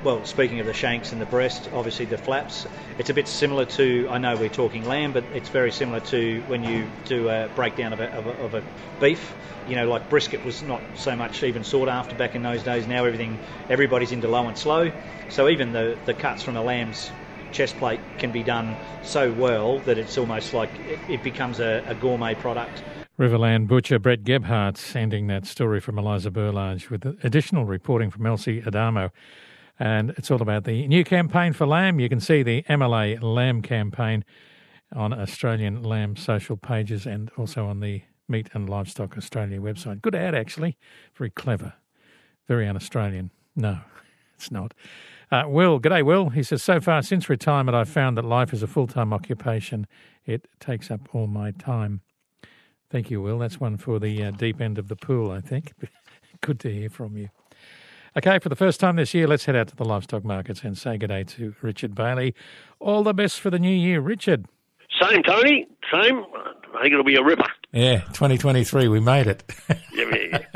Well, speaking of the shanks and the breast, obviously the flaps, it's a bit similar to, I know we're talking lamb, but it's very similar to when you do a breakdown of a beef. You know, like brisket was not so much even sought after back in those days. Now everybody's into low and slow. So even the cuts from a lamb's chest plate can be done so well that it's almost like it becomes a gourmet product. Riverland butcher Brett Gebhardt ending that story from Eliza Burlage with additional reporting from Elsie Adamo. And it's all about the new campaign for lamb. You can see the MLA Lamb campaign on Australian Lamb social pages and also on the Meat and Livestock Australia website. Good ad, actually. Very clever. Very un-Australian. No, it's not. Will, g'day, Will. He says, so far since retirement, I've found that life is a full-time occupation. It takes up all my time. Thank you, Will. That's one for the deep end of the pool, I think. Good to hear from you. Okay, for the first time this year, let's head out to the livestock markets and say good day to Richard Bailey. All the best for the new year, Richard. Same, Tony. Same. I think it'll be a ripper. Yeah, 2023, we made it. Yeah.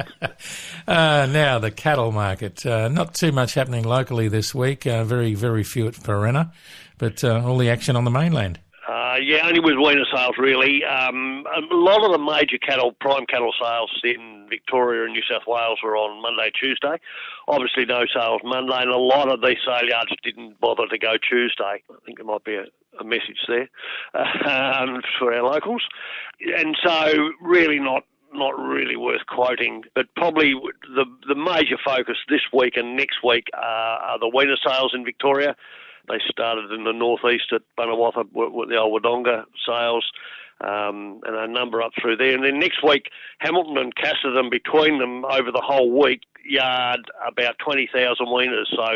Now, the cattle market. Not too much happening locally this week. Very, very few at Verena, but all the action on the mainland. Only with weaner sales, really. A lot of the major prime cattle sales in Victoria and New South Wales were on Monday, Tuesday. Obviously, no sales Monday, and a lot of these sale yards didn't bother to go Tuesday. I think there might be a message there for our locals. And so, really not really worth quoting, but probably the major focus this week and next week are the weaner sales in Victoria. They started in the northeast at Bunawatha with the old Wodonga sales and a number up through there. And then next week, Hamilton and Casterton, between them over the whole week, yard about 20,000 weaners, so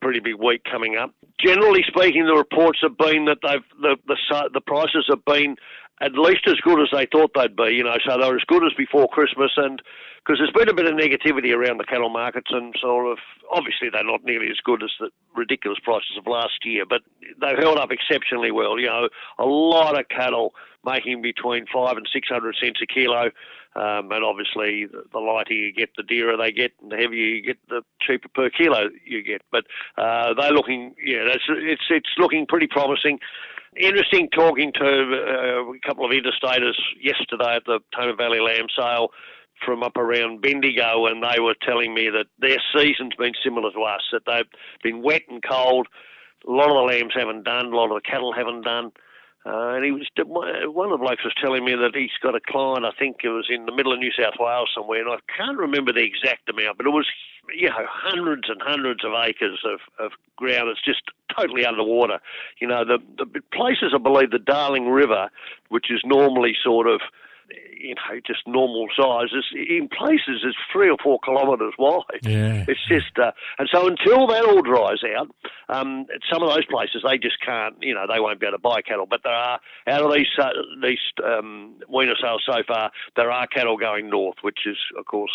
pretty big week coming up. Generally speaking, the reports have been that the prices have been at least as good as they thought they'd be, you know, so they're as good as before Christmas, and because there's been a bit of negativity around the cattle markets and sort of, obviously they're not nearly as good as the ridiculous prices of last year, but they've held up exceptionally well. You know, a lot of cattle making between 500 and 600 cents a kilo, and obviously the lighter you get, the dearer they get, and the heavier you get, the cheaper per kilo you get. But they're looking, it's looking pretty promising. Interesting talking to a couple of interstaters yesterday at the Tamar Valley lamb sale from up around Bendigo, and they were telling me that their season's been similar to us, that they've been wet and cold. A lot of the lambs haven't done, a lot of the cattle haven't done. And one of the blokes was telling me that he's got a client, I think it was in the middle of New South Wales somewhere, and I can't remember the exact amount, but it was, hundreds and hundreds of acres of ground that's just totally underwater. You know, the places, I believe, the Darling River, which is normally sort of, just normal sizes, in places it's 3 or 4 kilometres wide. Yeah. It's just, and so until that all dries out, some of those places they just can't, they won't be able to buy cattle. But there are, out of these weaner sales so far, there are cattle going north, which is, of course,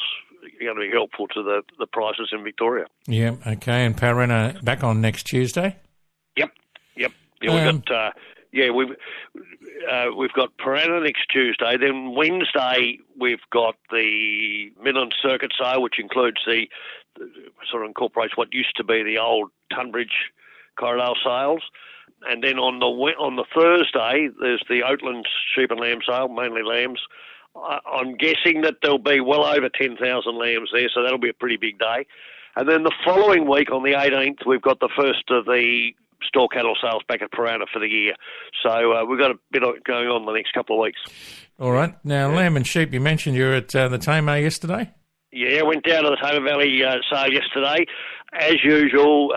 going to be helpful to the prices in Victoria. Yeah, okay. And Parana back on next Tuesday? Yep. Yeah, we've got... Yeah, we've got Parana next Tuesday. Then Wednesday we've got the Midland Circuit Sale, which includes the sort of incorporates what used to be the old Tunbridge Corridale sales. And then on the Thursday there's the Oatlands Sheep and Lamb Sale, mainly lambs. I'm guessing that there'll be well over 10,000 lambs there, so that'll be a pretty big day. And then the following week on the 18th, we've got the first of the store cattle sales back at Parana for the year. So we've got a bit going on the next couple of weeks. All right. Now, lamb and sheep, you mentioned you were at the Tamar yesterday. Yeah, I went down to the Tamar Valley sale yesterday. As usual,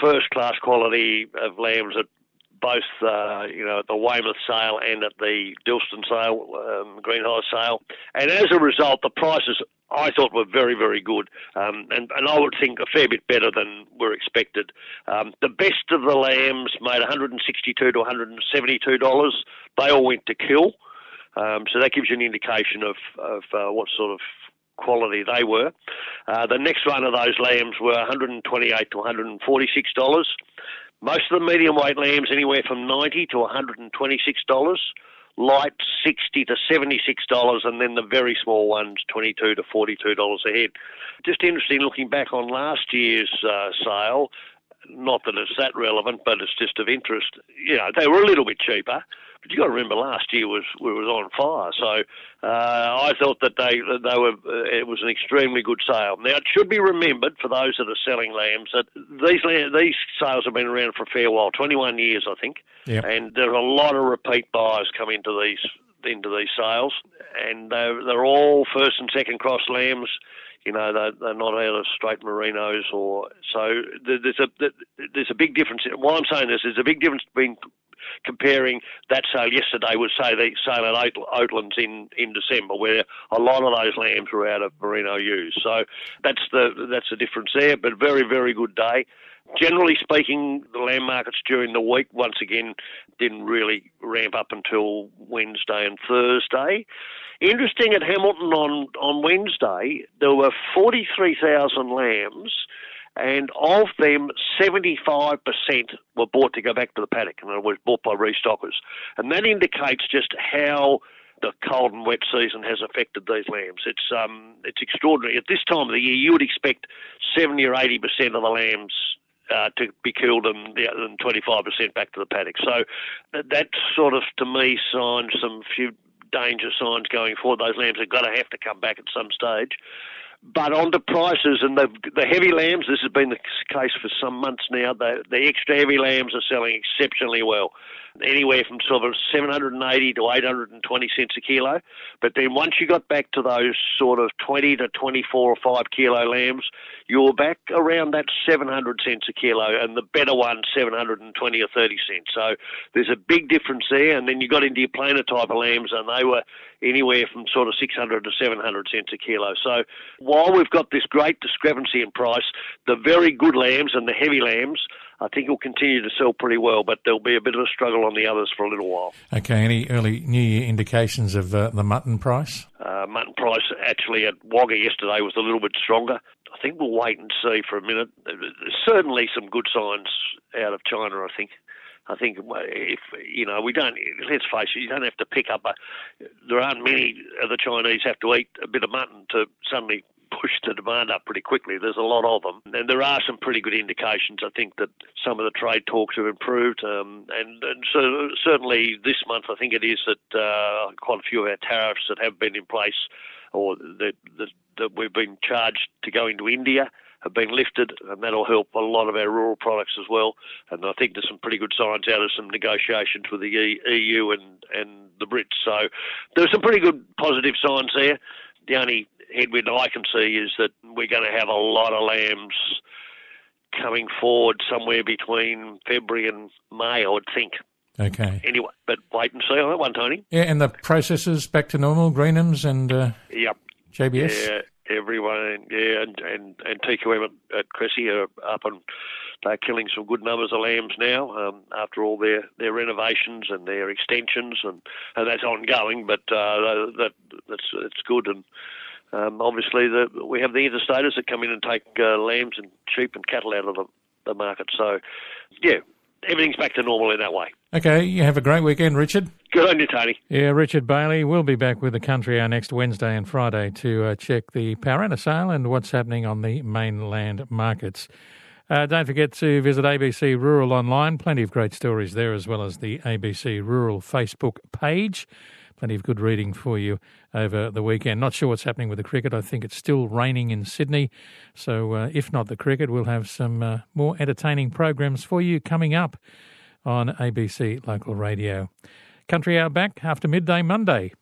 first-class quality of lambs at both, at the Weymouth sale and at the Dilston sale, Greenhithe sale. And as a result, the prices I thought were very, very good. And I would think a fair bit better than were expected. The best of the lambs made $162 to $172. They all went to kill. So that gives you an indication of what sort of quality they were. The next one of those lambs were $128 to $146. Most of the medium-weight lambs anywhere from $90 to $126, light $60 to $76, and then the very small ones $22 to $42 a head. Just interesting looking back on last year's sale, not that it's that relevant, but it's just of interest. You know, they were a little bit cheaper, but you got to remember last year was on fire. So I thought that they were. It was an extremely good sale. Now it should be remembered for those that are selling lambs that these sales have been around for a fair while, 21 years I think, yep. And there are a lot of repeat buyers come into these sales, and they're all first and second cross lambs. You know, they're not out of straight merinos, or so. There's a big difference. Why I'm saying this is a big difference between comparing that sale yesterday with, say, the sale at Oatlands in December, where a lot of those lambs were out of merino ewes. So that's the difference there. But very, very good day. Generally speaking, the lamb markets during the week once again didn't really ramp up until Wednesday and Thursday. Interesting, at Hamilton on Wednesday, there were 43,000 lambs, and of them, 75% were bought to go back to the paddock, and it was bought by restockers. And that indicates just how the cold and wet season has affected these lambs. It's extraordinary. At this time of the year, you would expect 70 or 80% of the lambs to be killed and 25% back to the paddock. So that sort of, to me, signs some few danger signs going forward. Those lambs are going to have to come back at some stage. But on to prices, and the heavy lambs, this has been the case for some months now, the extra heavy lambs are selling exceptionally well, anywhere from sort of 780 to 820 cents a kilo. But then once you got back to those sort of 20 to 24 or 5 kilo lambs, you're back around that 700 cents a kilo, and the better one, 720 or 30 cents. So there's a big difference there, and then you got into your plainer type of lambs, and they were anywhere from sort of 600 to 700 cents a kilo. So while we've got this great discrepancy in price, the very good lambs and the heavy lambs, I think, will continue to sell pretty well, but there'll be a bit of a struggle on the others for a little while. Okay, any early New Year indications of the mutton price? Mutton price actually at Wagga yesterday was a little bit stronger. I think we'll wait and see for a minute. There's certainly some good signs out of China, I think. I think if, you know, we don't, let's face it, you don't have to pick up there aren't many of the Chinese have to eat a bit of mutton to suddenly push the demand up pretty quickly. There's a lot of them. And there are some pretty good indications, I think, that some of the trade talks have improved. And so certainly this month, I think it is that quite a few of our tariffs that have been in place or that we've been charged to go into India have been lifted, and that'll help a lot of our rural products as well. And I think there's some pretty good signs out of some negotiations with the EU and the Brits. So there's some pretty good positive signs there. The only headwind I can see is that we're going to have a lot of lambs coming forward somewhere between February and May, I would think. Okay. Anyway, but wait and see on that one, Tony. Yeah, and the processors back to normal, Greenham's and yep. JBS? Yeah. Everyone, yeah, and TQM at Cressy are up and they're killing some good numbers of lambs now after all their renovations and their extensions, and that's ongoing, but that's good. And obviously we have the interstaters that come in and take lambs and sheep and cattle out of the market. So, yeah, everything's back to normal in that way. Okay, you have a great weekend, Richard. Good on you, Tony. Yeah, Richard Bailey. We'll be back with the country our next Wednesday and Friday to check the Paurana sale and what's happening on the mainland markets. Don't forget to visit ABC Rural online. Plenty of great stories there, as well as the ABC Rural Facebook page. Plenty of good reading for you over the weekend. Not sure what's happening with the cricket. I think it's still raining in Sydney. So if not the cricket, we'll have some more entertaining programs for you coming up on ABC Local Radio. Country Hour back after midday Monday.